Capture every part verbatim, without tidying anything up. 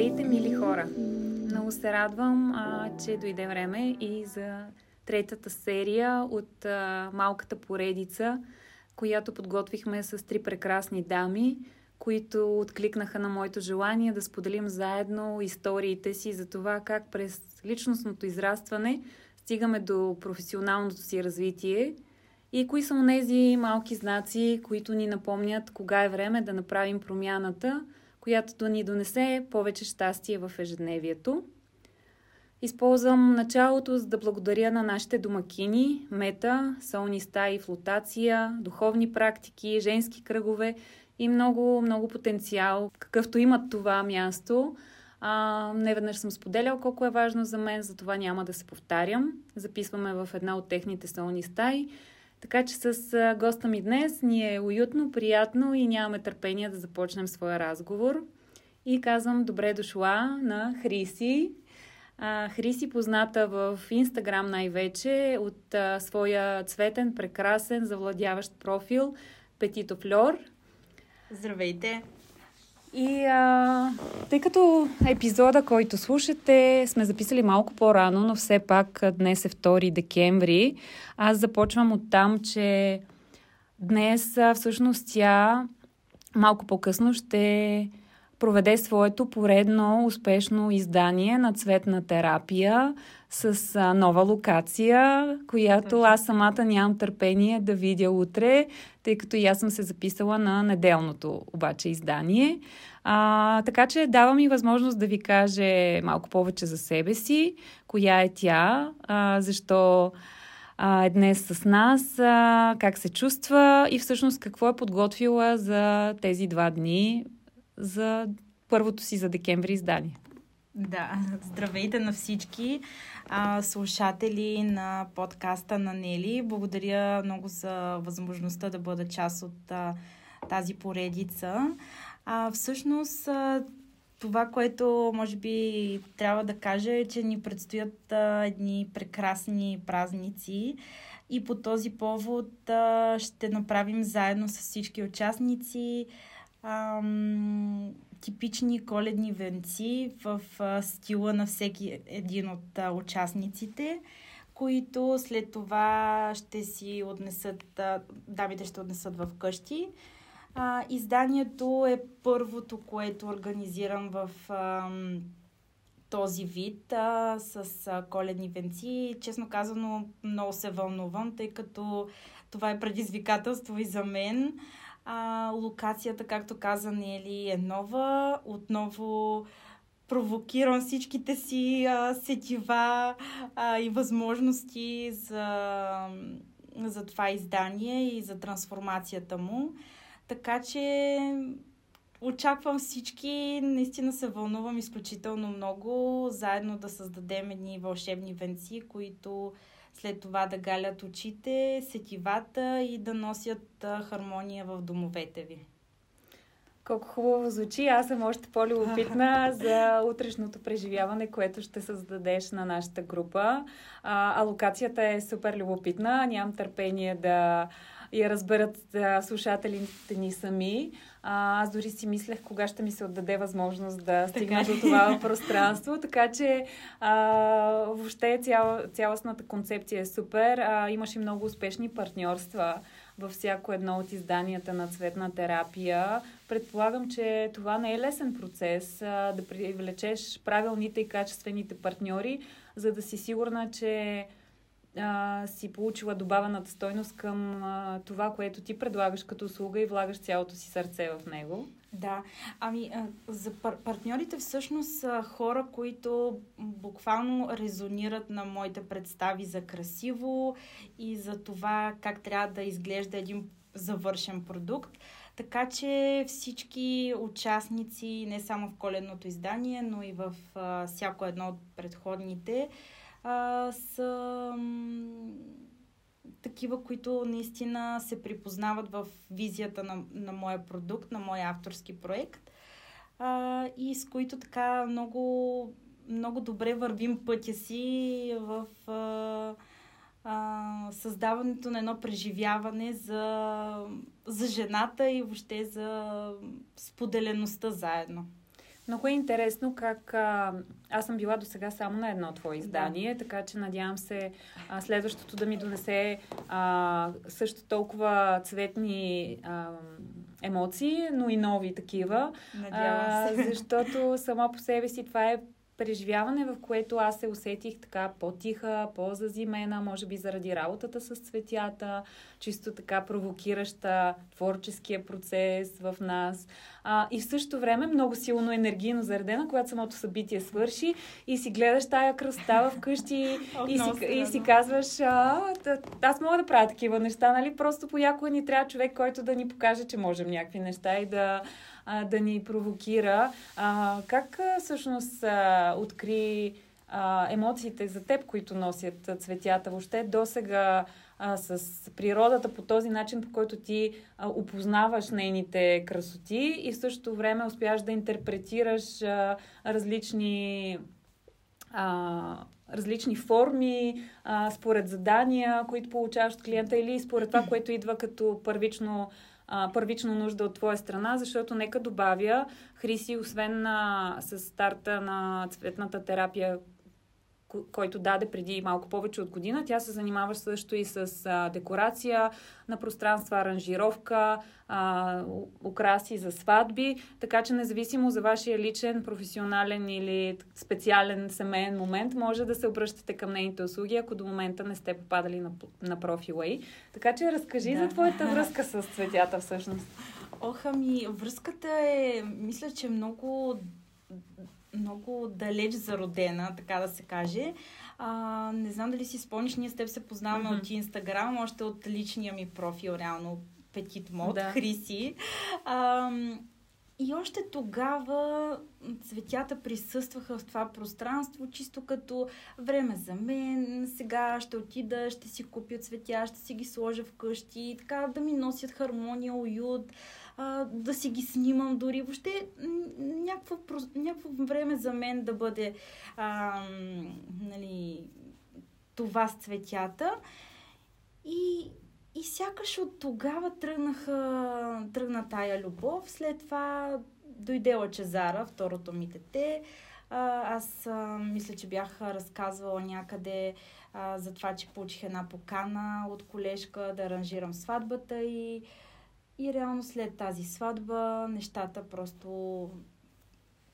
Здравейте, мили хора! Много се радвам, а, че дойде време и за третата серия от а, малката поредица, която подготвихме с три прекрасни дами, които откликнаха на моето желание да споделим заедно историите си за това как през личностното израстване стигаме до професионалното си развитие и кои са онези малки знаци, които ни напомнят кога е време да направим промяната, която да ни донесе повече щастие в ежедневието. Използвам началото за да благодаря на нашите домакини, мета, солни стаи, флотация, духовни практики, женски кръгове и много, много потенциал, какъвто имат това място. А, неведнъж съм споделял колко е важно за мен, затова няма да се повтарям. Записваме в една от техните солни стаи. Така че с госта ми днес ни е уютно, приятно и нямаме търпение да започнем своя разговор. И казвам добре дошла на Хриси. А, Хриси, позната в Инстаграм най-вече от а, своя цветен, прекрасен, завладяващ профил Petit Au Fleur. Здравейте! И а, тъй като епизода, който слушате, сме записали малко по-рано, но все пак днес е втори декември. Аз започвам от там, че днес всъщност тя малко по-късно ще проведе своето поредно успешно издание на Цветна терапия с а, нова локация, която аз самата нямам търпение да видя утре, тъй като и аз съм се записала на неделното обаче издание. А, така че давам и възможност да ви каже малко повече за себе си, коя е тя, а, защо а, е днес с нас, а, как се чувства и всъщност какво е подготвила за тези два дни за първото си за декември издание. Да, здравейте на всички а, слушатели на подкаста на Нели. Благодаря много за възможността да бъда част от а, тази поредица. А, всъщност, а, това, което може би трябва да кажа е, че ни предстоят а, едни прекрасни празници и по този повод а, ще направим заедно с всички участници Ам, типични коледни венци в а, стила на всеки един от а, участниците, които след това ще си отнесат, а, дамите ще отнесат в къщи. А, изданието е първото, което организирам в а, този вид а, с а, коледни венци. Честно казано, много се вълнувам, тъй като това е предизвикателство и за мен. А, локацията, както каза Нели, е нова. Отново провокирам всичките си а, сетива а, и възможности за, за това издание и за трансформацията му. Така че очаквам всички. Наистина се вълнувам изключително много. Заедно да създадем едни вълшебни венци, които след това да галят очите, сетивата и да носят хармония в домовете ви. Колко хубаво звучи! Аз съм още по-любопитна за утрешното преживяване, което ще създадеш на нашата група. А, а локацията е супер любопитна. Нямам търпение да я разберат а, слушателите ни сами. А, аз дори си мислех кога ще ми се отдаде възможност да стигна до това пространство. Така че а, въобще цяло, цялостната концепция е супер. А, имаше много успешни партньорства във всяко едно от изданията на Цветна терапия. Предполагам, че това не е лесен процес а, да привлечеш правилните и качествените партньори, за да си сигурна, че а, си получила добавената стойност към а, това, което ти предлагаш като услуга и влагаш цялото си сърце в него. Да, ами за пар- партньорите всъщност са хора, които буквално резонират на моите представи за красиво и за това как трябва да изглежда един завършен продукт. Така че всички участници, не само в коледното издание, но и в а, всяко едно от предходните, а, са м- такива, които наистина се припознават в визията на, на моя продукт, на моя авторски проект, а, и с които така много, много добре вървим пътя си в а, Uh, създаването на едно преживяване за, за жената и въобще за споделеността заедно. Много е интересно как а, аз съм била до сега само на едно твое издание, да. Така че надявам се а, следващото да ми донесе а, също толкова цветни а, емоции, но и нови такива. Надявам се. А, защото сама по себе си това е преживяване, в което аз се усетих така по-тиха, по-зазимена, може би заради работата с цветята, чисто така провокираща творческия процес в нас. А, и в същото време много силно енергийно заредена, когато самото събитие свърши и си гледаш тая кръстава вкъщи и, си, и си казваш а, аз мога да правя такива неща, нали? Просто понякога ни трябва човек, който да ни покаже, че можем някакви неща и да да ни провокира. А, как всъщност а, откри а, емоциите за теб, които носят цветята? Въобще досега а, с природата по този начин, по който ти а, опознаваш нейните красоти и в същото време успяваш да интерпретираш а, различни а, различни форми, а, според задания, които получаваш от клиента или според това, което идва като първично първична нужда от твоя страна, защото нека добавя, Хриси, освен на, с старта на цветната терапия, който даде преди малко повече от година, тя се занимава също и с а, декорация на пространства, аранжировка, а, украси за сватби, така че независимо за вашия личен, професионален или специален семейен момент, може да се обръщате към нейните услуги, ако до момента не сте попадали на, на профила й. Така че разкажи да. за твоята връзка с цветята всъщност. Ох, ами, връзката е, мисля, че много... много далеч зародена, така да се каже. А, не знам дали си спомниш, ние с теб се познаваме mm-hmm. от Инстаграм, още от личния ми профил, реално Petit Mod, да. Хриси. А, и още тогава цветята присъстваха в това пространство, чисто като време за мен, сега ще отида, ще си купя цветя, ще си ги сложа вкъщи, така да ми носят хармония, уют, да си ги снимам дори. Въобще някакво, някакво време за мен да бъде а, нали, това с цветята. И, и сякаш от тогава тръгнаха, тръгна тая любов. След това дойде Лъчезара, второто ми дете. А, аз а, мисля, че бях разказвала някъде а, за това, че получих една покана от колежка да аранжирам сватбата и И реално след тази сватба нещата просто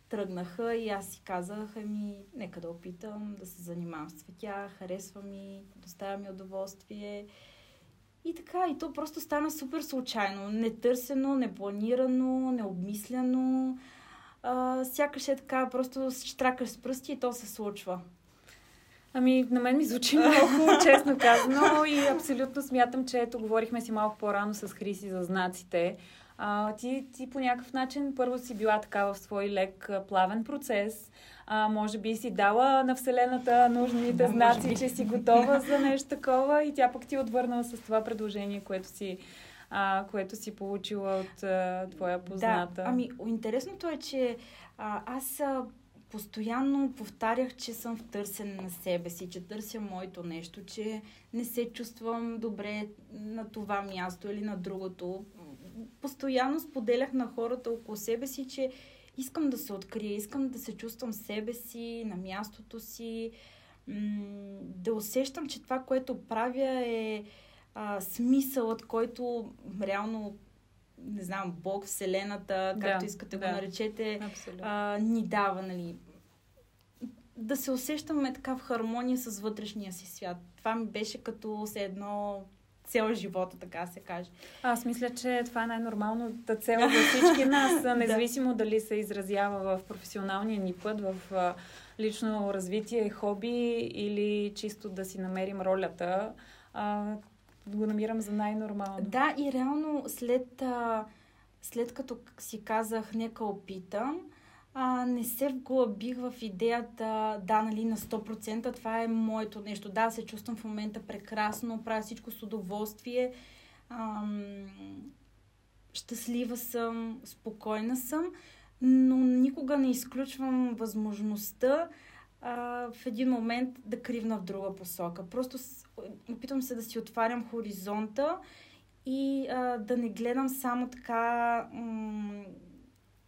тръгнаха и аз си казах, ами, нека да опитам да се занимавам с цветя, харесва ми, доставя ми удоволствие. И така, и то просто стана супер случайно, нетърсено, непланирано, необмисляно. А, сякаш е така, просто штракаш с пръсти и то се случва. Ами, на мен ми звучи много, честно казано, и абсолютно смятам, че ето, говорихме си малко по-рано с Хриси за знаците. А, ти, ти по някакъв начин първо си била така в свой лек плавен процес. А, може би си дала на Вселената нужните да, знаци, че си готова за нещо такова и тя пък ти отвърнала с това предложение, което си А, което си получила от а, твоя позната. Да, ами, интересното е, че а, аз... А... постоянно повтарях, че съм в търсене на себе си, че търся моето нещо, че не се чувствам добре на това място или на другото. Постоянно споделях на хората около себе си, че искам да се открия, искам да се чувствам себе си, на мястото си, да усещам, че това, което правя е а, смисълът, който реално не знам, Бог, Вселената, както да, искате да го наречете, а, ни дава, нали, да се усещаме така в хармония с вътрешния си свят. Това ми беше като все едно цел живота, така се каже. Аз мисля, че това е най-нормалната цел за всички нас, независимо дали се изразява в професионалния ни път, в лично развитие, хобби или чисто да си намерим ролята. А, го намирам за най-нормално. Да, и реално след, а, след като си казах, нека опитам, а, не се вглъбих в идеята, да, нали, на сто процента това е моето нещо. Да, се чувствам в момента прекрасно, правя всичко с удоволствие, ам, щастлива съм, спокойна съм, но никога не изключвам възможността в един момент да кривна в друга посока. Просто опитвам се да си отварям хоризонта и а, да не гледам само така м-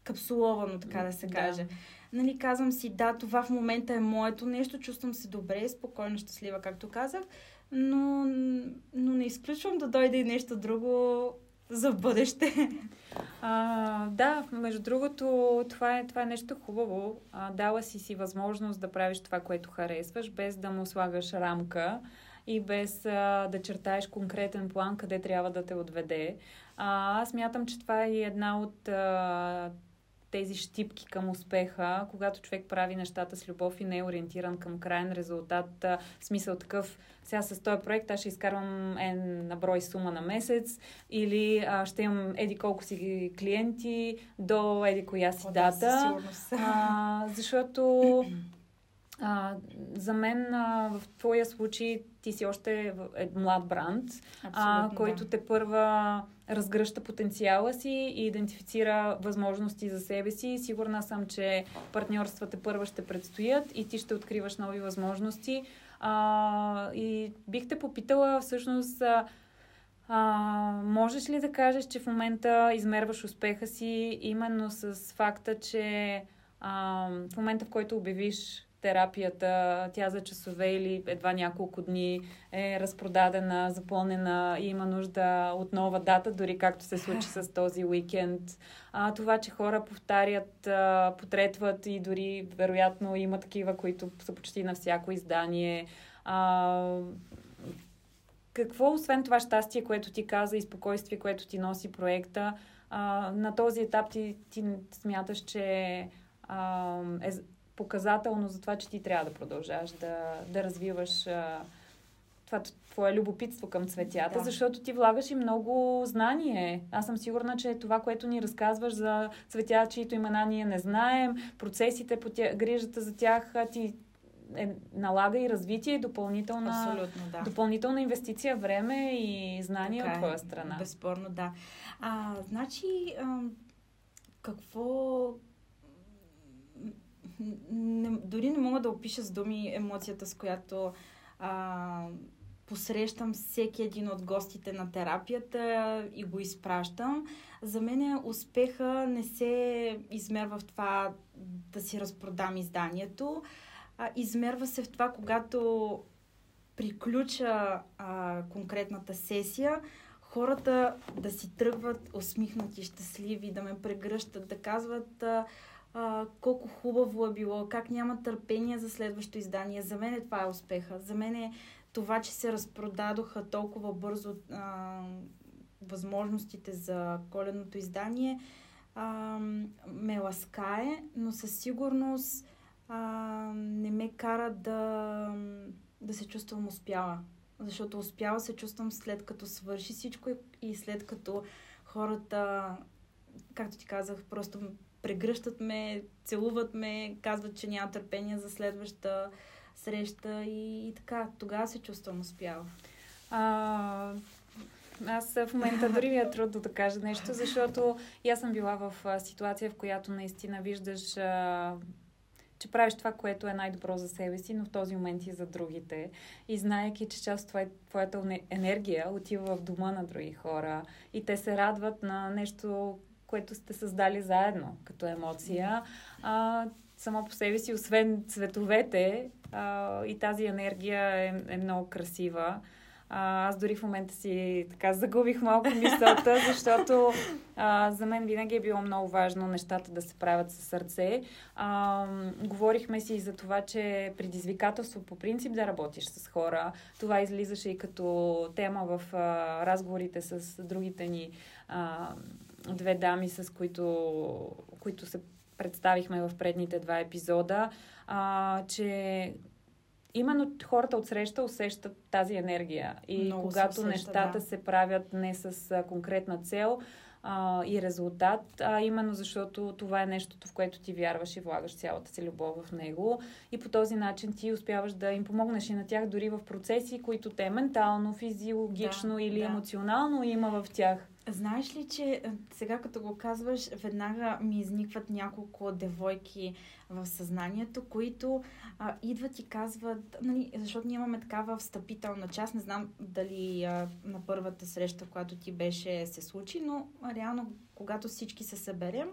капсуловано, така да се каже. Да. Нали, казвам си, да, това в момента е моето нещо, чувствам се добре, спокойно, щастлива, както казах, но, но не изключвам да дойде и нещо друго за бъдеще. А, да, между другото, това е, това е нещо хубаво. А, дала си си възможност да правиш това, което харесваш, без да му слагаш рамка и без а, да чертаеш конкретен план, къде трябва да те отведе. А, аз мятам, че това е една от а, тези щипки към успеха, когато човек прави нещата с любов и не е ориентиран към крайен резултат. А, в смисъл такъв, сега с този проект аз ще изкарвам е, на брой сума на месец или а, ще имам еди колко си клиенти до еди коя си О, дата. Да, а, защото... А, за мен а, в твоя случай ти си още е млад бранд, а, който да. те първа разгръща потенциала си и идентифицира възможности за себе си. Сигурна съм, че партньорствата първа ще предстоят и ти ще откриваш нови възможности. А, и бих те попитала всъщност... А, можеш ли да кажеш, че в момента измерваш успеха си именно с факта, че а, в момента, в който обявиш терапията, тя за часове или едва няколко дни е разпродадена, запълнена и има нужда от нова дата, дори както се случи с този уикенд. А, това, че хора повтарят, а, потретват и дори вероятно има такива, които са почти на всяко издание. А, какво, освен това щастие, което ти каза и спокойствие, което ти носи проекта, а, на този етап ти, ти смяташ, че а, е показателно за това, че ти трябва да продължаваш да, да развиваш а, това твое любопитство към цветята, да. Защото ти влагаш и много знание. Аз съм сигурна, че това, което ни разказваш за цветя, чието имена ние не знаем, процесите, по тя, грижата за тях, ти е, налага и развитие и допълнителна, да. допълнителна инвестиция, време и знание така от твоя страна. Е, безспорно, да. А, значи, а, какво... Не, дори не мога да опиша с думи емоцията, с която а, посрещам всеки един от гостите на терапията и го изпращам. За мен успеха не се измерва в това да си разпродам изданието, а измерва се в това, когато приключа а, конкретната сесия, хората да си тръгват усмихнати, щастливи, да ме прегръщат, да казват... А, Uh, колко хубаво е било, как няма търпение за следващото издание. За мен е това е успеха. За мен е това, че се разпродадоха толкова бързо uh, възможностите за коледното издание, uh, ме ласкае, но със сигурност uh, не ме кара да, да се чувствам успяла. Защото успяла се чувствам след като свърши всичко и след като хората, както ти казах, просто... прегръщат ме, целуват ме, казват, че няма търпение за следваща среща и, и така. Тогава се чувствам успяла. А, аз в момента дори ми е трудно да кажа нещо, защото аз съм била в ситуация, в която наистина виждаш, а, че правиш това, което е най-добро за себе си, но в този момент и за другите. И знаеки, че част от твоята енергия отива в дома на други хора и те се радват на нещо, което сте създали заедно като емоция. А, само по себе си, освен цветовете, а, и тази енергия е, е много красива. А, аз дори в момента си така загубих малко мисълта, защото а, за мен винаги е било много важно нещата да се правят със сърце. А, говорихме си и за това, че предизвикателство по принцип да работиш с хора. Това излизаше и като тема в а, разговорите с другите ни а, две дами, с които, които се представихме в предните два епизода, а, че именно хората отсреща усещат тази енергия. И много когато се усеща, нещата да. се правят не с конкретна цел а, и резултат, а именно защото това е нещото, в което ти вярваш и влагаш цялата си любов в него. И по този начин ти успяваш да им помогнеш и на тях дори в процеси, които те ментално, физиологично да, или да. емоционално има в тях. Знаеш ли, че сега като го казваш, веднага ми изникват няколко девойки в съзнанието, които а, идват и казват, нали, защото ние имаме такава встъпителна част, не знам дали а, на първата среща, която ти беше, се случи, но реално, когато всички се съберем,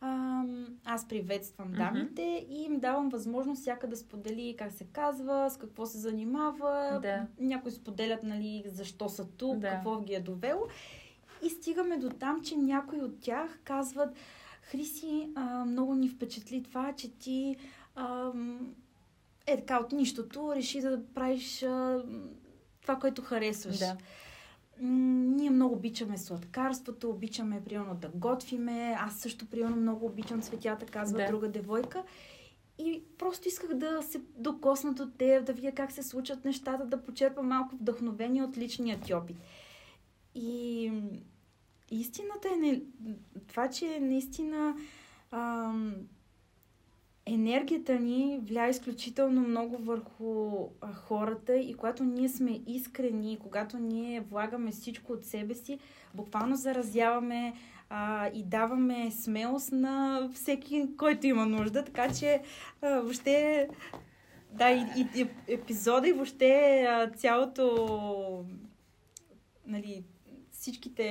А, аз приветствам дамите mm-hmm. и им давам възможност всяка да сподели как се казва, с какво се занимава. Да. Някои споделят, нали, защо са тук, да. Какво ги е довело. И стигаме до там, че някои от тях казват: Хриси, а, много ни впечатли това, че ти а, е така от нищото реши да правиш а, това, което харесваш. Да. Ние много обичаме сладкарството, обичаме приемно да готвиме, аз също приемно много обичам цветята, казва да. Друга девойка. И просто исках да се докосна до теб, да видя как се случат нещата, да почерпя малко вдъхновение от личния ти опит. И истината е не... това, че наистина ам... енергията ни влияе изключително много върху а, хората, и когато ние сме искрени, когато ние влагаме всичко от себе си, буквално заразяваме а, и даваме смелост на всеки, който има нужда. Така че а, въобще да, и, и, и епизода, и въобще а, цялото, нали, всичките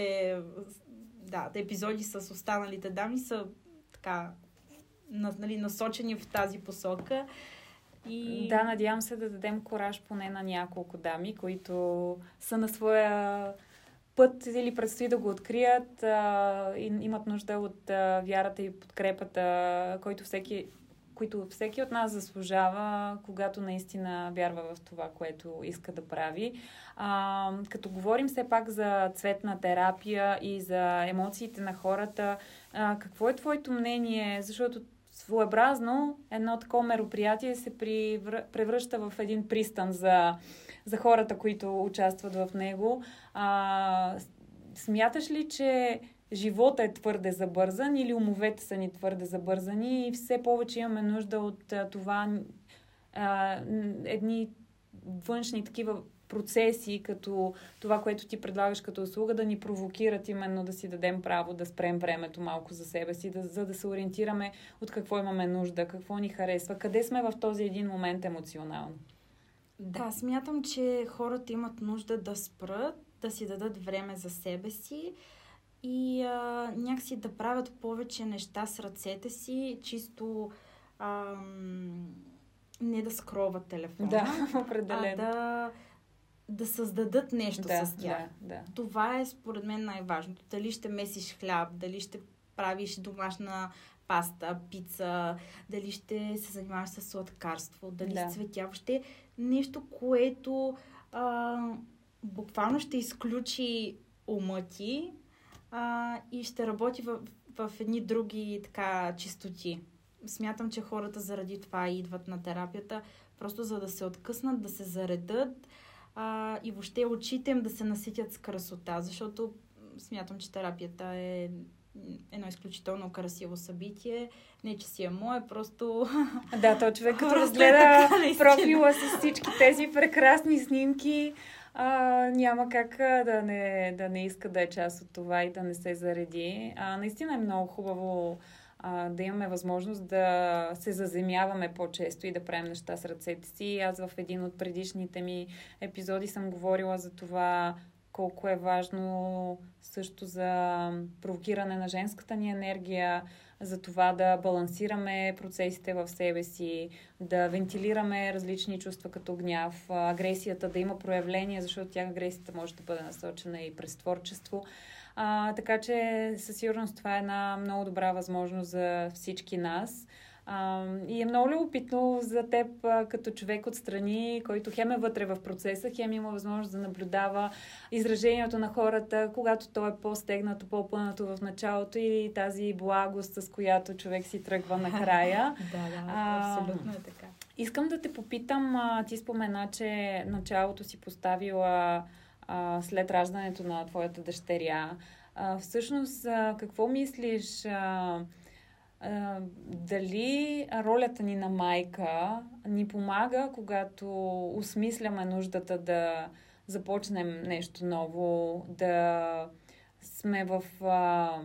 да, епизоди с останалите дами са така, нали, насочени в тази посока. И... Да, надявам се да дадем кораж поне на няколко дами, които са на своя път или предстои да го открият а, и имат нужда от а, вярата и подкрепата, който всеки, които всеки от нас заслужава, когато наистина вярва в това, което иска да прави. А, като говорим все пак за цветна терапия и за емоциите на хората, а, какво е твоето мнение? Защото своеобразно едно такова мероприятие се превръща в един пристан за, за хората, които участват в него. А, смяташ ли, че живота е твърде забързан или умовете са ни твърде забързани и все повече имаме нужда от това а, едни външни такива процеси, като това, което ти предлагаш като услуга, да ни провокират именно да си дадем право да спрем времето малко за себе си, да, за да се ориентираме от какво имаме нужда, какво ни харесва, къде сме в този един момент емоционално. Да, смятам, че хората имат нужда да спрат, да си дадат време за себе си и а, някакси да правят повече неща с ръцете си, чисто а, не да скроват телефона, да, определено. а да, да създадат нещо да, с тях. Да, да. Това е според мен най-важното. Дали ще месиш хляб, дали ще правиш домашна паста, пица, дали ще се занимаваш с сладкарство, дали да. Цветя, въобще нещо, което а, буквално ще изключи ума ти, Uh, и ще работи в, в, в едни други така чистоти. Смятам, че хората заради това идват на терапията, просто за да се откъснат, да се заредат uh, и въобще очите им да се наситят с красота, защото смятам, че терапията е едно изключително красиво събитие. Не, че си е мое, просто... Да, то човек като разгледа профила с всички тези прекрасни снимки, А, няма как да не, да не иска да е част от това и да не се зареди. А, наистина е много хубаво а, да имаме възможност да се заземяваме по-често и да правим неща с ръцете си. Аз в един от предишните ми епизоди съм говорила за това колко е важно също за провокиране на женската ни енергия, за това да балансираме процесите в себе си, да вентилираме различни чувства като гняв, агресията да има проявление, защото тя агресията може да бъде насочена и през творчество. А, така че със сигурност това е една много добра възможност за всички нас. А, и е много любопитно за теб а, като човек отстрани, който хем е вътре в процеса, хем има възможност да наблюдава изражението на хората, когато то е по-стегнато, по-пънато в началото и тази благост, с която човек си тръгва накрая. Да, да, абсолютно е така. Искам да те попитам, а, ти спомена, че началото си поставила а, след раждането на твоята дъщеря. А, всъщност, а, какво мислиш... А, Uh, дали ролята ни на майка ни помага, когато осмисляме нуждата да започнем нещо ново, да сме в uh,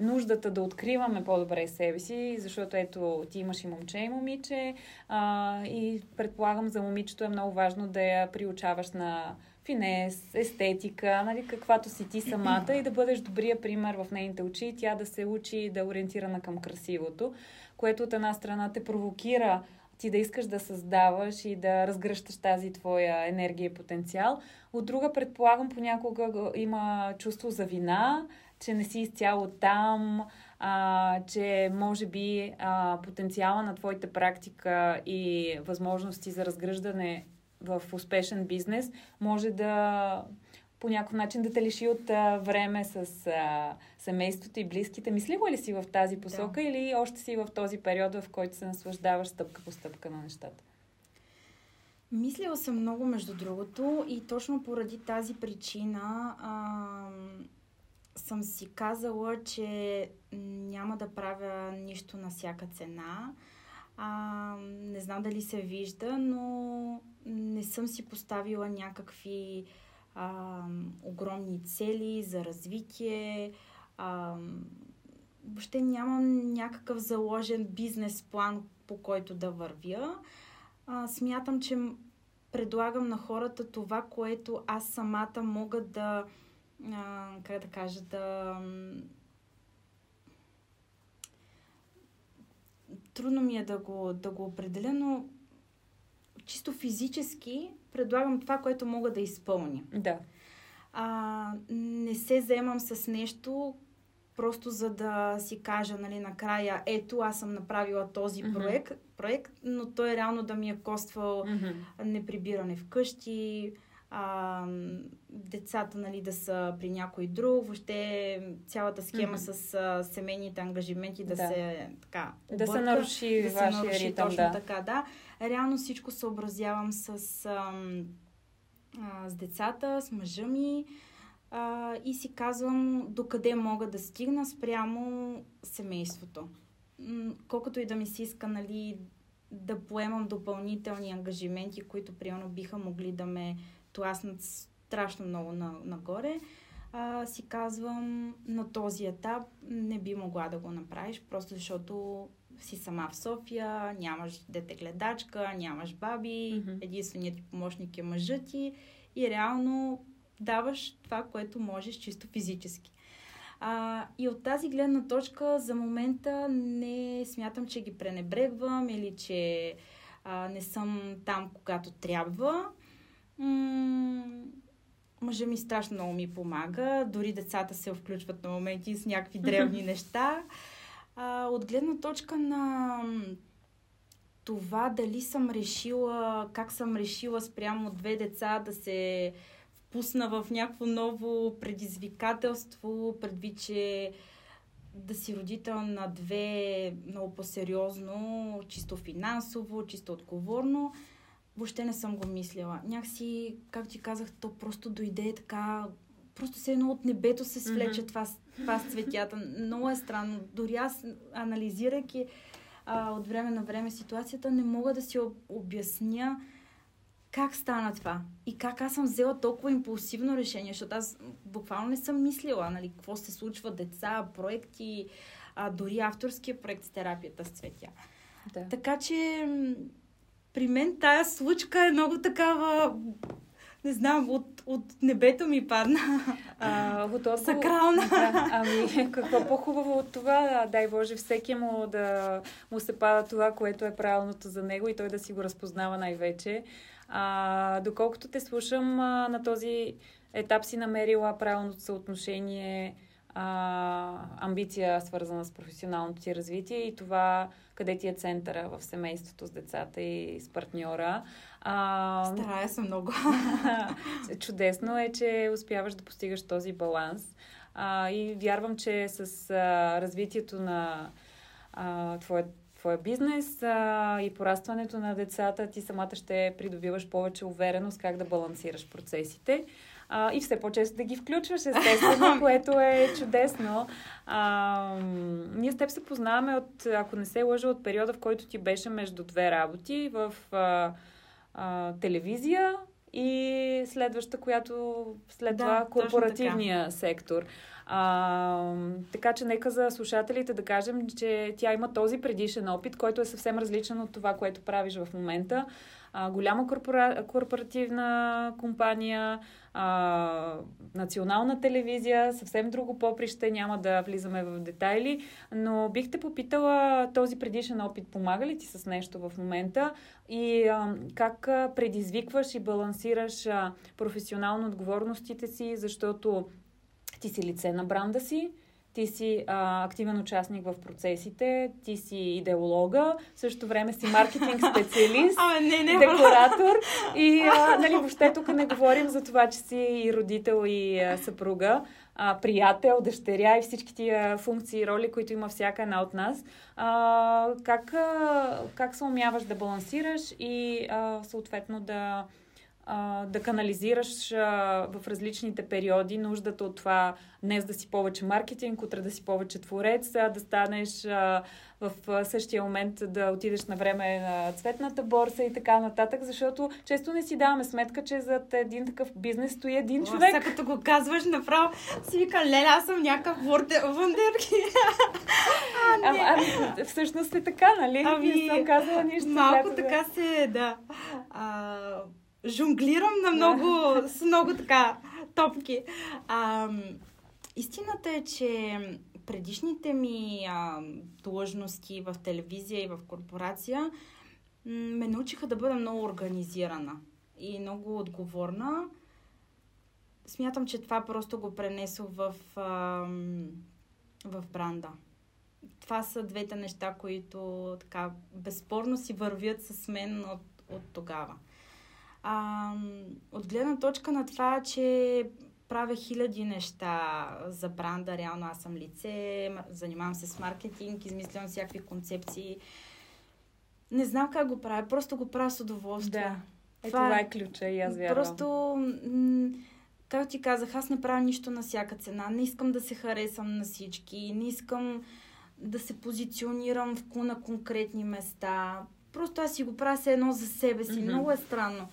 нуждата да откриваме по-добре себе си, защото ето ти имаш и момче и момиче uh, и предполагам за момичето е много важно да я приучаваш на финес, естетика, нали, каквато си ти самата и да бъдеш добрия пример в нейните очи и тя да се учи да е ориентирана към красивото, което от една страна те провокира ти да искаш да създаваш и да разгръщаш тази твоя енергия и потенциал. От друга, предполагам, понякога има чувство за вина, че не си изцяло там, а, че може би а, потенциала на твоята практика и възможности за разгръждане в успешен бизнес може да по някакъв начин да те лиши от а, време с а, семейството и близките. Мислила ли си в тази посока, да, или още си в този период, в който се наслаждаваш стъпка по стъпка на нещата? Мислила съм много, между другото, и точно поради тази причина а, съм си казала, че няма да правя нищо на всяка цена. А, не знам дали се вижда, но не съм си поставила някакви а, огромни цели за развитие. А, въобще нямам някакъв заложен бизнес план, по който да вървя. А, смятам, че предлагам на хората това, което аз самата мога да а, как да кажа, да... Трудно ми е да го, да го определя, но чисто физически предлагам това, което мога да изпълня. Да. А, не се заемам с нещо, просто за да си кажа, нали, накрая, ето, аз съм направила този mm-hmm. проект, проект, но той реално да ми е коствал mm-hmm. неприбиране вкъщи, а, децата, нали, да са при някой друг, въобще цялата схема mm-hmm. с а, семейните ангажименти да, да се така обърка, да се наруши, да се наруши ритъм, точно да. така, да. Реално всичко съобразявам с, а, а, с децата, с мъжа ми а, и си казвам докъде мога да стигна спрямо семейството. Колкото и да ми се иска, нали, да поемам допълнителни ангажименти, които примерно биха могли да ме тласнат страшно много нагоре, а, си казвам, на този етап не би могла да го направиш, просто защото си сама в София, нямаш дете-гледачка, нямаш баби, mm-hmm. единственият ти помощник е мъжа ти и реално даваш това, което можеш чисто физически. А, и от тази гледна точка за момента не смятам, че ги пренебрегвам или че а, не съм там, когато трябва. М- мъжа ми страшно много ми помага, дори децата се включват на моменти с някакви древни неща. А, от гледна точка на това дали съм решила, как съм решила спрямо две деца да се пусна в някакво ново предизвикателство, предвид, че да си родител на две много по-сериозно, чисто финансово, чисто отговорно, въобще не съм го мислила. Някакси, както ти казах, то просто дойде така, просто се едно от небето се свлече mm-hmm. това, това с цветята. Много е странно. Дори аз, анализирайки а, от време на време ситуацията, не мога да си обясня как стана това и как аз съм взела толкова импулсивно решение, защото аз буквално не съм мислила, нали, какво се случва, деца, проекти, а, дори авторския проект с терапията с цветя. Да. Така че при мен тая случка е много такава, не знам, от, от небето ми падна. А, от сакрална. Да, ами, какво по-хубаво от това, дай Боже, всеки му да му се пада това, което е правилното за него и той да си го разпознава най-вече. А, доколкото те слушам, а, на този етап си намерила правилното съотношение, а, амбиция, свързана с професионалното ти развитие и това, къде ти е центъра в семейството с децата и с партньора. А, Старая съм много. Чудесно е, че успяваш да постигаш този баланс. А, и вярвам, че с а, развитието на а, твоят твоя бизнес а, и порастването на децата, ти самата ще придобиваш повече увереност как да балансираш процесите а, и все по-често да ги включваш, естествено, което е чудесно. А, ние с теб се познаваме от, ако не се лъжа, от периода, в който ти беше между две работи в а, а, телевизия и следващата, която след да, това корпоративния сектор. А, така че нека за слушателите да кажем, че тя има този предишен опит, който е съвсем различен от това, което правиш в момента. А, голяма корпора... корпоративна компания, а, национална телевизия, съвсем друго поприще, няма да влизаме в детайли, но бих те попитала, този предишен опит помага ли ти с нещо в момента и а, как предизвикваш и балансираш а, професионално отговорностите си, защото ти си лице на бранда си, ти си а, активен участник в процесите, ти си идеолога, в същото време си маркетинг специалист, а, не, не, декоратор и а, нали, въобще тук не говорим за това, че си и родител, и а, съпруга, а, приятел, дъщеря и всички тия функции и роли, които има всяка една от нас. А, как, а, как се умяваш да балансираш и а, съответно да... да канализираш а, в различните периоди нуждата от това днес да си повече маркетинг, утре да си повече творец, а да станеш а, в а, същия момент да отидеш на време на цветната борса и така нататък, защото често не си даваме сметка, че зад един такъв бизнес стои един О, човек. Сега като го казваш направо, си вика, леле, аз съм някакъв въндерки. а, ами, всъщност е така, нали? Ами, не съм казала нищо. Малко лято, така да. се, да. А... жонглирам на много, с много така топки. А, истината е, че предишните ми а, длъжности в телевизия и в корпорация ме научиха да бъда много организирана и много отговорна. Смятам, че това просто го пренесо в, а, в бранда. Това са двете неща, които така безспорно си вървят с мен от, от тогава. А, от гледна точка на това, че правя хиляди неща за бранда, реално аз съм лице, занимавам се с маркетинг, измислям всякакви концепции. Не знам как го правя, просто го правя с удоволствие. Да, е, това, това е ключа и аз вярвам. Просто, м- както ти казах, аз не правя нищо на всяка цена, не искам да се харесам на всички, не искам да се позиционирам в на конкретни места. Просто аз си го правя все едно за себе си, mm-hmm. много е странно.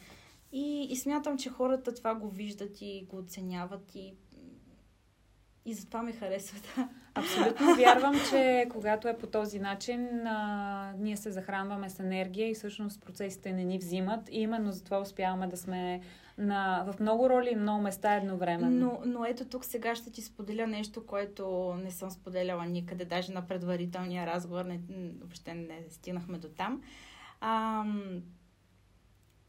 И, и смятам, че хората това го виждат и го оценяват и, и затова ме харесват. Абсолютно вярвам, че когато е по този начин, а, ние се захранваме с енергия и всъщност процесите не ни взимат. И именно затова успяваме да сме на, в много роли и много места едновременно. Но, но ето тук сега ще ти споделя нещо, което не съм споделяла никъде. Даже на предварителния разговор не, въобще не стигнахме до там. Ам...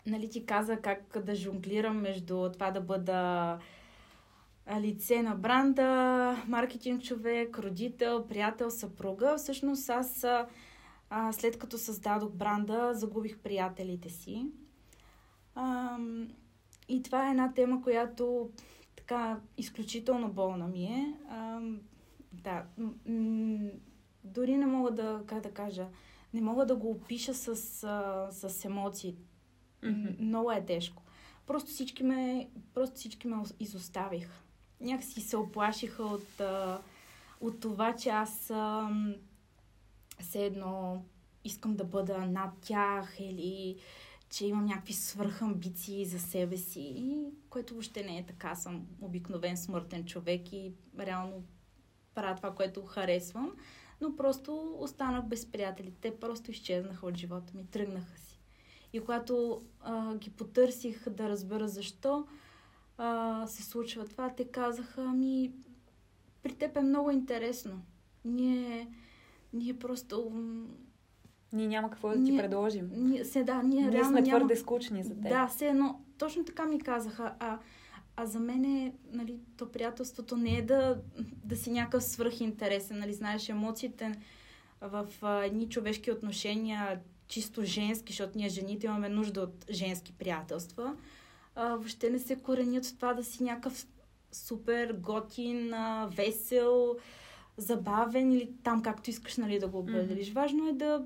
Нали ти каза как да жонглирам между това да бъда лице на бранда, маркетинг човек, родител, приятел, съпруга. Всъщност аз а, след като създадох бранда, загубих приятелите си. А, и това е една тема, която така изключително болна ми е. А, да, м- дори не мога да, как да кажа, не мога да го опиша с, с емоции. Mm-hmm. Много е тежко. Просто всички ме, просто всички ме изоставиха. Някакси се оплашиха от, от това, че аз все едно искам да бъда над тях или че имам някакви свърхамбиции за себе си, което въобще не е така. Съм обикновен смъртен човек и реално правя това, което харесвам, но просто останах без приятели. Те просто изчезнаха от живота ми, тръгнаха си. И когато а, ги потърсих да разбера защо а, се случва това, те казаха, ами, при теб е много интересно. Ние, ние просто... Ние няма какво да ти ние, предложим. Ние, се, да, ние ние сме твърде няма... скучни за теб. Да, все едно. Точно така ми казаха. А, а за мен е, нали, то приятелството не е да, да си някакъв свръхинтересен. Нали, знаеш, емоциите в а, едни човешки отношения... чисто женски, защото ние жените имаме нужда от женски приятелства, а, въобще не се коренят в това да си някакъв супер готин, а, весел, забавен или там както искаш, нали, да го определиш. Mm-hmm. Важно е да,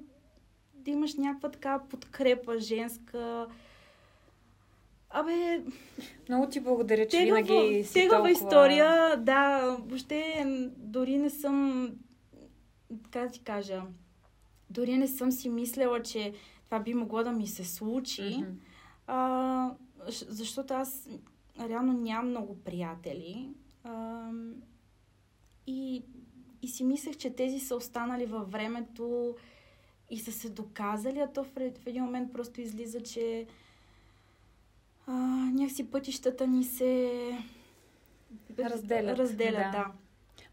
да имаш някаква така подкрепа женска. Абе... Много ти благодаря, че тегава, винаги си тегава толкова... история, да, въобще дори не съм... Така да ти кажа... Дори не съм си мислела, че това би могло да ми се случи, mm-hmm. а, защото аз реално нямам много приятели. А, и, и си мислех, че тези са останали във времето и са се доказали, а то в, в един момент просто излиза, че а, някакси пътищата ни се разделят. разделят да. Да.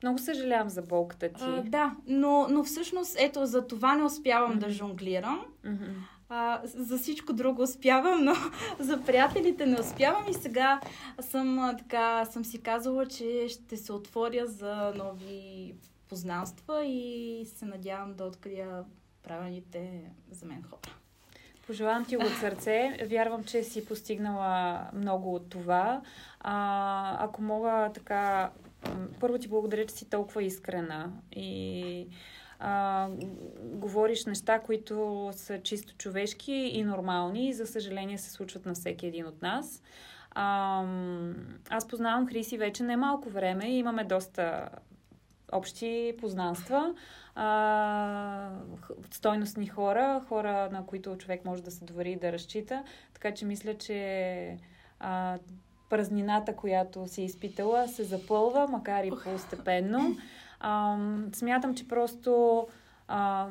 Много съжалявам за болката ти. А, да, но, но всъщност ето за това не успявам mm-hmm. да жонглирам. Mm-hmm. А, за всичко друго успявам, но за приятелите не успявам и сега съм, така, съм си казала, че ще се отворя за нови познанства и се надявам да открия правилните за мен хора. Пожелавам ти го от сърце. Вярвам, че си постигнала много от това. А, ако мога така... Първо ти благодаря, че си толкова искрена и а, говориш неща, които са чисто човешки и нормални и за съжаление се случват на всеки един от нас. А, аз познавам Хриси вече не малко време и имаме доста общи познанства, а, стойностни хора, хора, на които човек може да се довери и да разчита. Така че мисля, че... А, празнината, която си изпитала, се запълва, макар и постепенно. А, смятам, че просто а,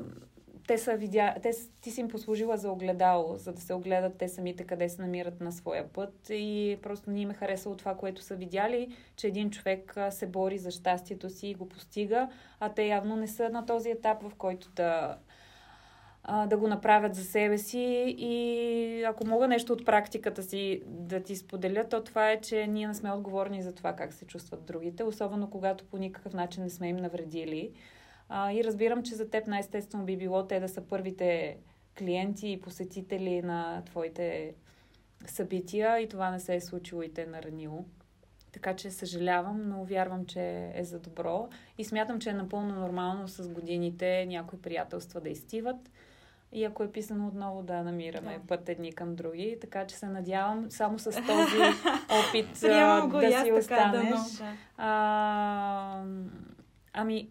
те са видя... те, ти си им послужила за огледало, за да се огледат те самите къде се намират на своя път. И просто не им е харесало това, което са видяли, че един човек се бори за щастието си и го постига, а те явно не са на този етап, в който да... да го направят за себе си. И ако мога нещо от практиката си да ти споделя, то това е, че ние не сме отговорни за това как се чувстват другите, особено когато по никакъв начин не сме им навредили. А, и разбирам, че за теб най-естествено би било те да са първите клиенти и посетители на твоите събития и това не се е случило и те е наранило. Така че съжалявам, но вярвам, че е за добро и смятам, че е напълно нормално с годините някои приятелства да изтиват. И ако е писано отново, да намираме да. път едни към други. Така че се надявам само с този опит го, да си останеш. Да. А, ами,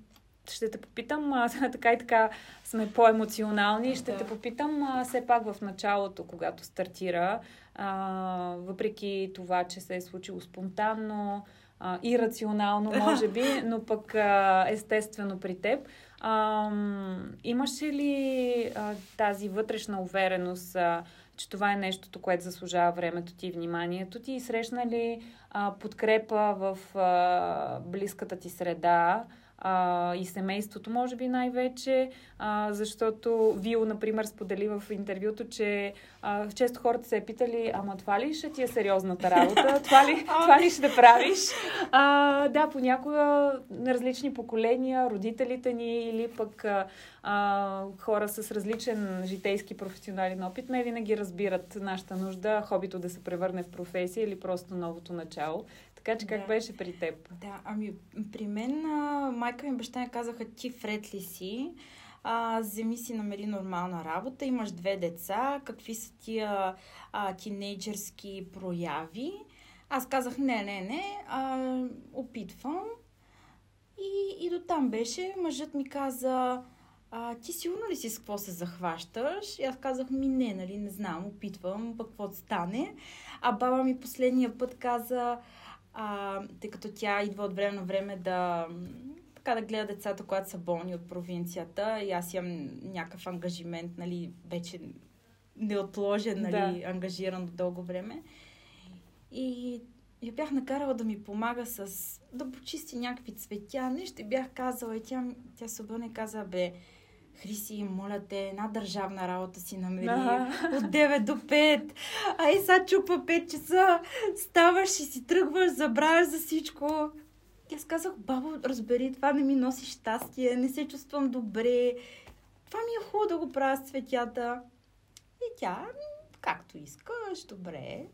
ще те попитам, а, така и така сме по-емоционални, ще да. те попитам а, все пак в началото, когато стартира, а, въпреки това, че се е случило спонтанно, а, ирационално, може би, но пък а, естествено при теб. А, имаш ли а, тази вътрешна увереност, а, че това е нещото, което заслужава времето ти и вниманието ти? И срещна ли а, подкрепа в а, близката ти среда а, и семейството, може би най-вече? А, защото Вил, например, сподели в интервюто, че а, често хората се е питали, ама това ли ще ти е сериозната работа? Това ли, това ли ще правиш? А, да, понякога различни поколения, родителите ни или пък а, а, хора с различен житейски професионален опит не винаги разбират нашата нужда, хобито да се превърне в професия или просто новото начало. Така че как да. беше при теб? Да, ами при мен а, майка ми и баща ми казаха, ти вред ли си? А, вземи си, намери нормална работа, имаш две деца, какви са тия а, тинейджерски прояви? Аз казах, не, не, не, а, опитвам. И, и до там беше. Мъжът ми каза, а, ти сигурно ли си с какво се захващаш? И аз казах, ми не, нали, не знам, опитвам, пък какво стане. А баба ми последния път каза, а, тъй като тя идва от време на време да... да гледа децата, когато са болни от провинцията и аз имам някакъв ангажимент, нали, вече неотложен, нали, да. ангажиран до дълго време. И я бях накарала да ми помага с... да почисти някакви цветя, нещо и бях казала и тя, тя се обърна и каза, бе, Хриси, моля те, една държавна работа си намери да. от девет до пет. Ай, сега чупа пет часа, ставаш и си тръгваш, забравяш за всичко. И аз казах, бабо, разбери, това не ми носи щастие, не се чувствам добре. Това ми е хубаво да го правя с цветята. И тя, както искаш, добре.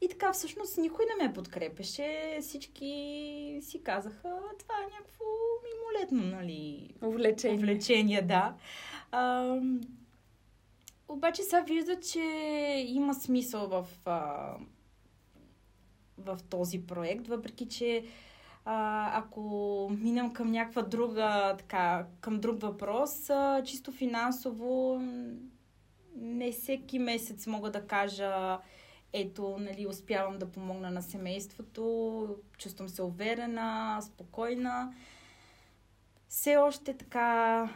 И така, всъщност, никой не ме подкрепеше. Всички си казаха, това е някакво мимолетно, нали? Увлечение. Увлечение, да. А, обаче сега вижда, че има смисъл в, а, в този проект, въпреки че А, ако минам към някаква друга, така, към друг въпрос, а, чисто финансово не всеки месец мога да кажа, ето, нали, успявам да помогна на семейството, чувствам се уверена, спокойна. все още така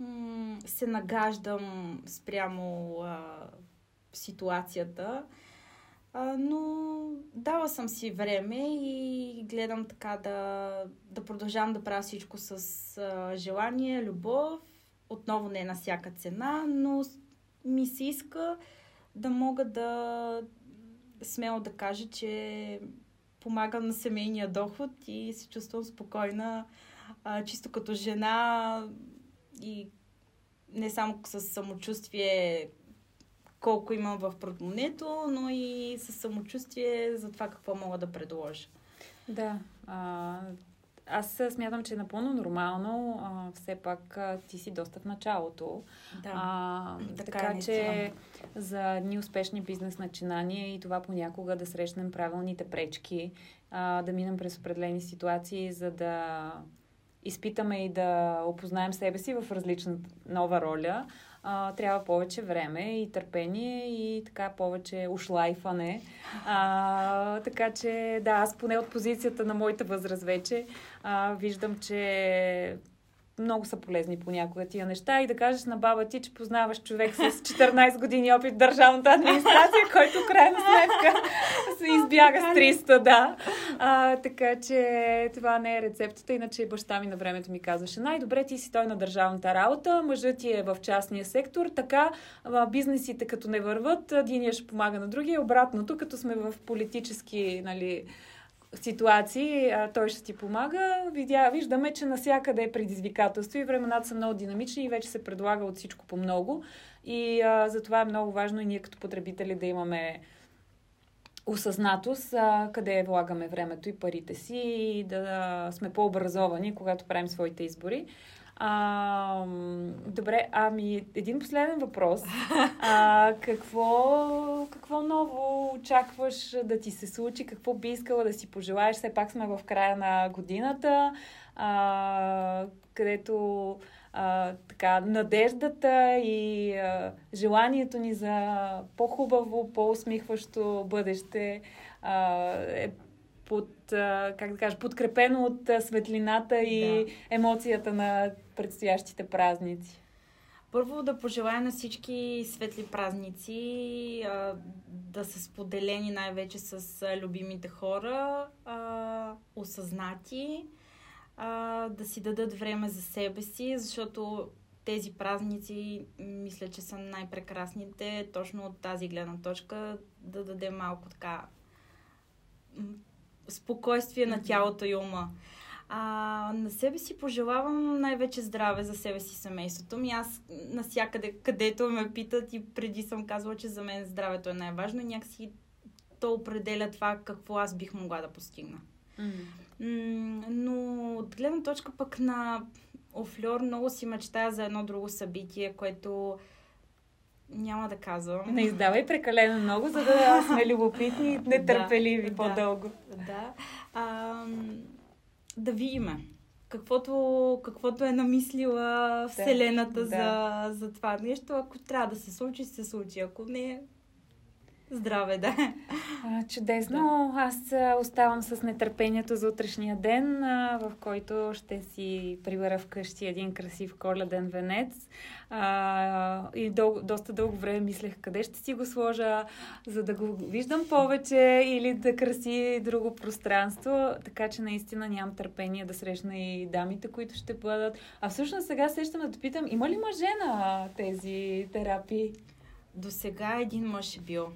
м- се нагаждам спрямо а, ситуацията. А, но дала съм си време и гледам така да, да продължавам да правя всичко с а, желание, любов. Отново не на всяка цена, но ми се иска да мога да смело да кажа, че помагам на семейния доход и се чувствам спокойна, а, чисто като жена и не само с самочувствие колко имам в портмонето, но и с самочувствие за това какво мога да предложа. Да, а... Аз смятам, че е напълно нормално. А, все пак а, ти си доста в началото. Да, а, така, така че за едни успешни бизнес начинания и това понякога да срещнем правилните пречки, а, да минем през определени ситуации, за да изпитаме и да опознаем себе си в различна нова роля, а, трябва повече време и търпение и така повече ушлайфане. А, така че да, аз поне от позицията на моята възраст вече а, виждам, че много са полезни понякога тия неща и да кажеш на баба ти, че познаваш човек с четиринайсет години опит в държавната администрация, който в крайна сметка се избяга с триста, да. А, така че това не е рецептата, иначе баща ми на времето ми казваше: най-добре ти си той на държавната работа, мъжът ти е в частния сектор, така бизнесите като не върват, единия ще помага на другия, обратното, като сме в политически, нали, ситуации, а, той ще ти помага. Видя, виждаме, че навсякъде е предизвикателство и времената са много динамични и вече се предлага от всичко по много. И а, затова е много важно и ние като потребители да имаме осъзнатост, а, къде влагаме времето и парите си и да сме по-образовани, когато правим своите избори. А, добре, ами един последен въпрос. А, какво, какво ново очакваш да ти се случи? Какво би искала да си пожелаеш? Все пак сме в края на годината, а, където а, така, надеждата и а, желанието ни за по-хубаво, по-усмихващо бъдеще а, е под, как да кажа, подкрепено от светлината и да. Емоцията на предстоящите празници. Първо да пожелая на всички светли празници, да са споделени най-вече с любимите хора, осъзнати, да си дадат време за себе си, защото тези празници, мисля, че са най-прекрасните, точно от тази гледна точка, да дадем малко така спокойствие на тялото и ума. А, на себе си пожелавам най-вече здраве за себе си, семейството ми. Аз насякъде, където ме питат, и преди съм казвала, че за мен здравето е най-важно и някакси то определя това какво аз бих могла да постигна. Mm-hmm. Но от гледна точка пък на Офльор много си мечтая за едно друго събитие, което няма да казвам. Не издавай прекалено много, за да сме любопитни и нетърпеливи да, по-дълго. Да. А, да видиме. Каквото, каквото е намислила Вселената да. за, за това нещо. Ако трябва да се случи, се случи. Ако не, здраве, да. А, чудесно. Да. Аз оставам с нетърпението за утрешния ден, в който ще си прибера вкъщи един красив коледен венец. А, и дол- доста дълго време мислех къде ще си го сложа, за да го виждам повече или да краси друго пространство. Така че наистина нямам търпение да срещна и дамите, които ще бъдат. А всъщност сега сещам да питам, има ли мъже на тези терапии? До сега един мъж е бил.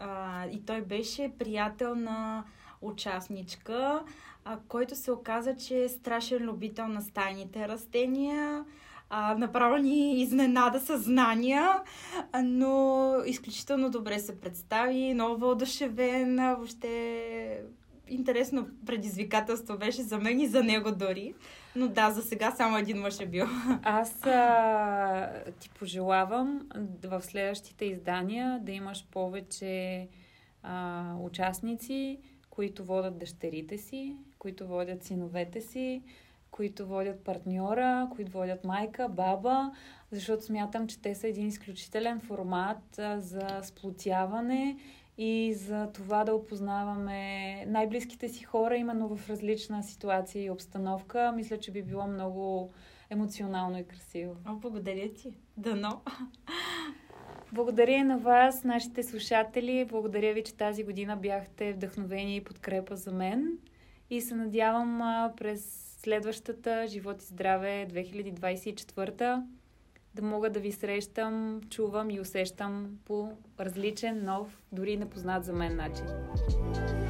А, и той беше приятел на участничка, а, който се оказа, че е страшен любител на стайните растения. А, направо ни изненада със знания, а, но изключително добре се представи, много въодушевен, въобще интересно предизвикателство беше за мен и за него дори. Но да, за сега само един мъж е бил. Аз а, ти пожелавам в следващите издания да имаш повече а, участници, които водят дъщерите си, които водят синовете си, които водят партньора, които водят майка, баба, защото смятам, че те са един изключителен формат а, за сплотяване и за това да опознаваме най-близките си хора именно в различна ситуация и обстановка. Мисля, че би било много емоционално и красиво. О, благодаря ти. Дано! Благодаря и на вас, нашите слушатели. Благодаря ви, че тази година бяхте вдъхновение и подкрепа за мен. И се надявам през следващата Живот и здраве две хиляди двадесет и четвърта да мога да ви срещам, чувам и усещам по различен, нов, дори непознат за мен начин.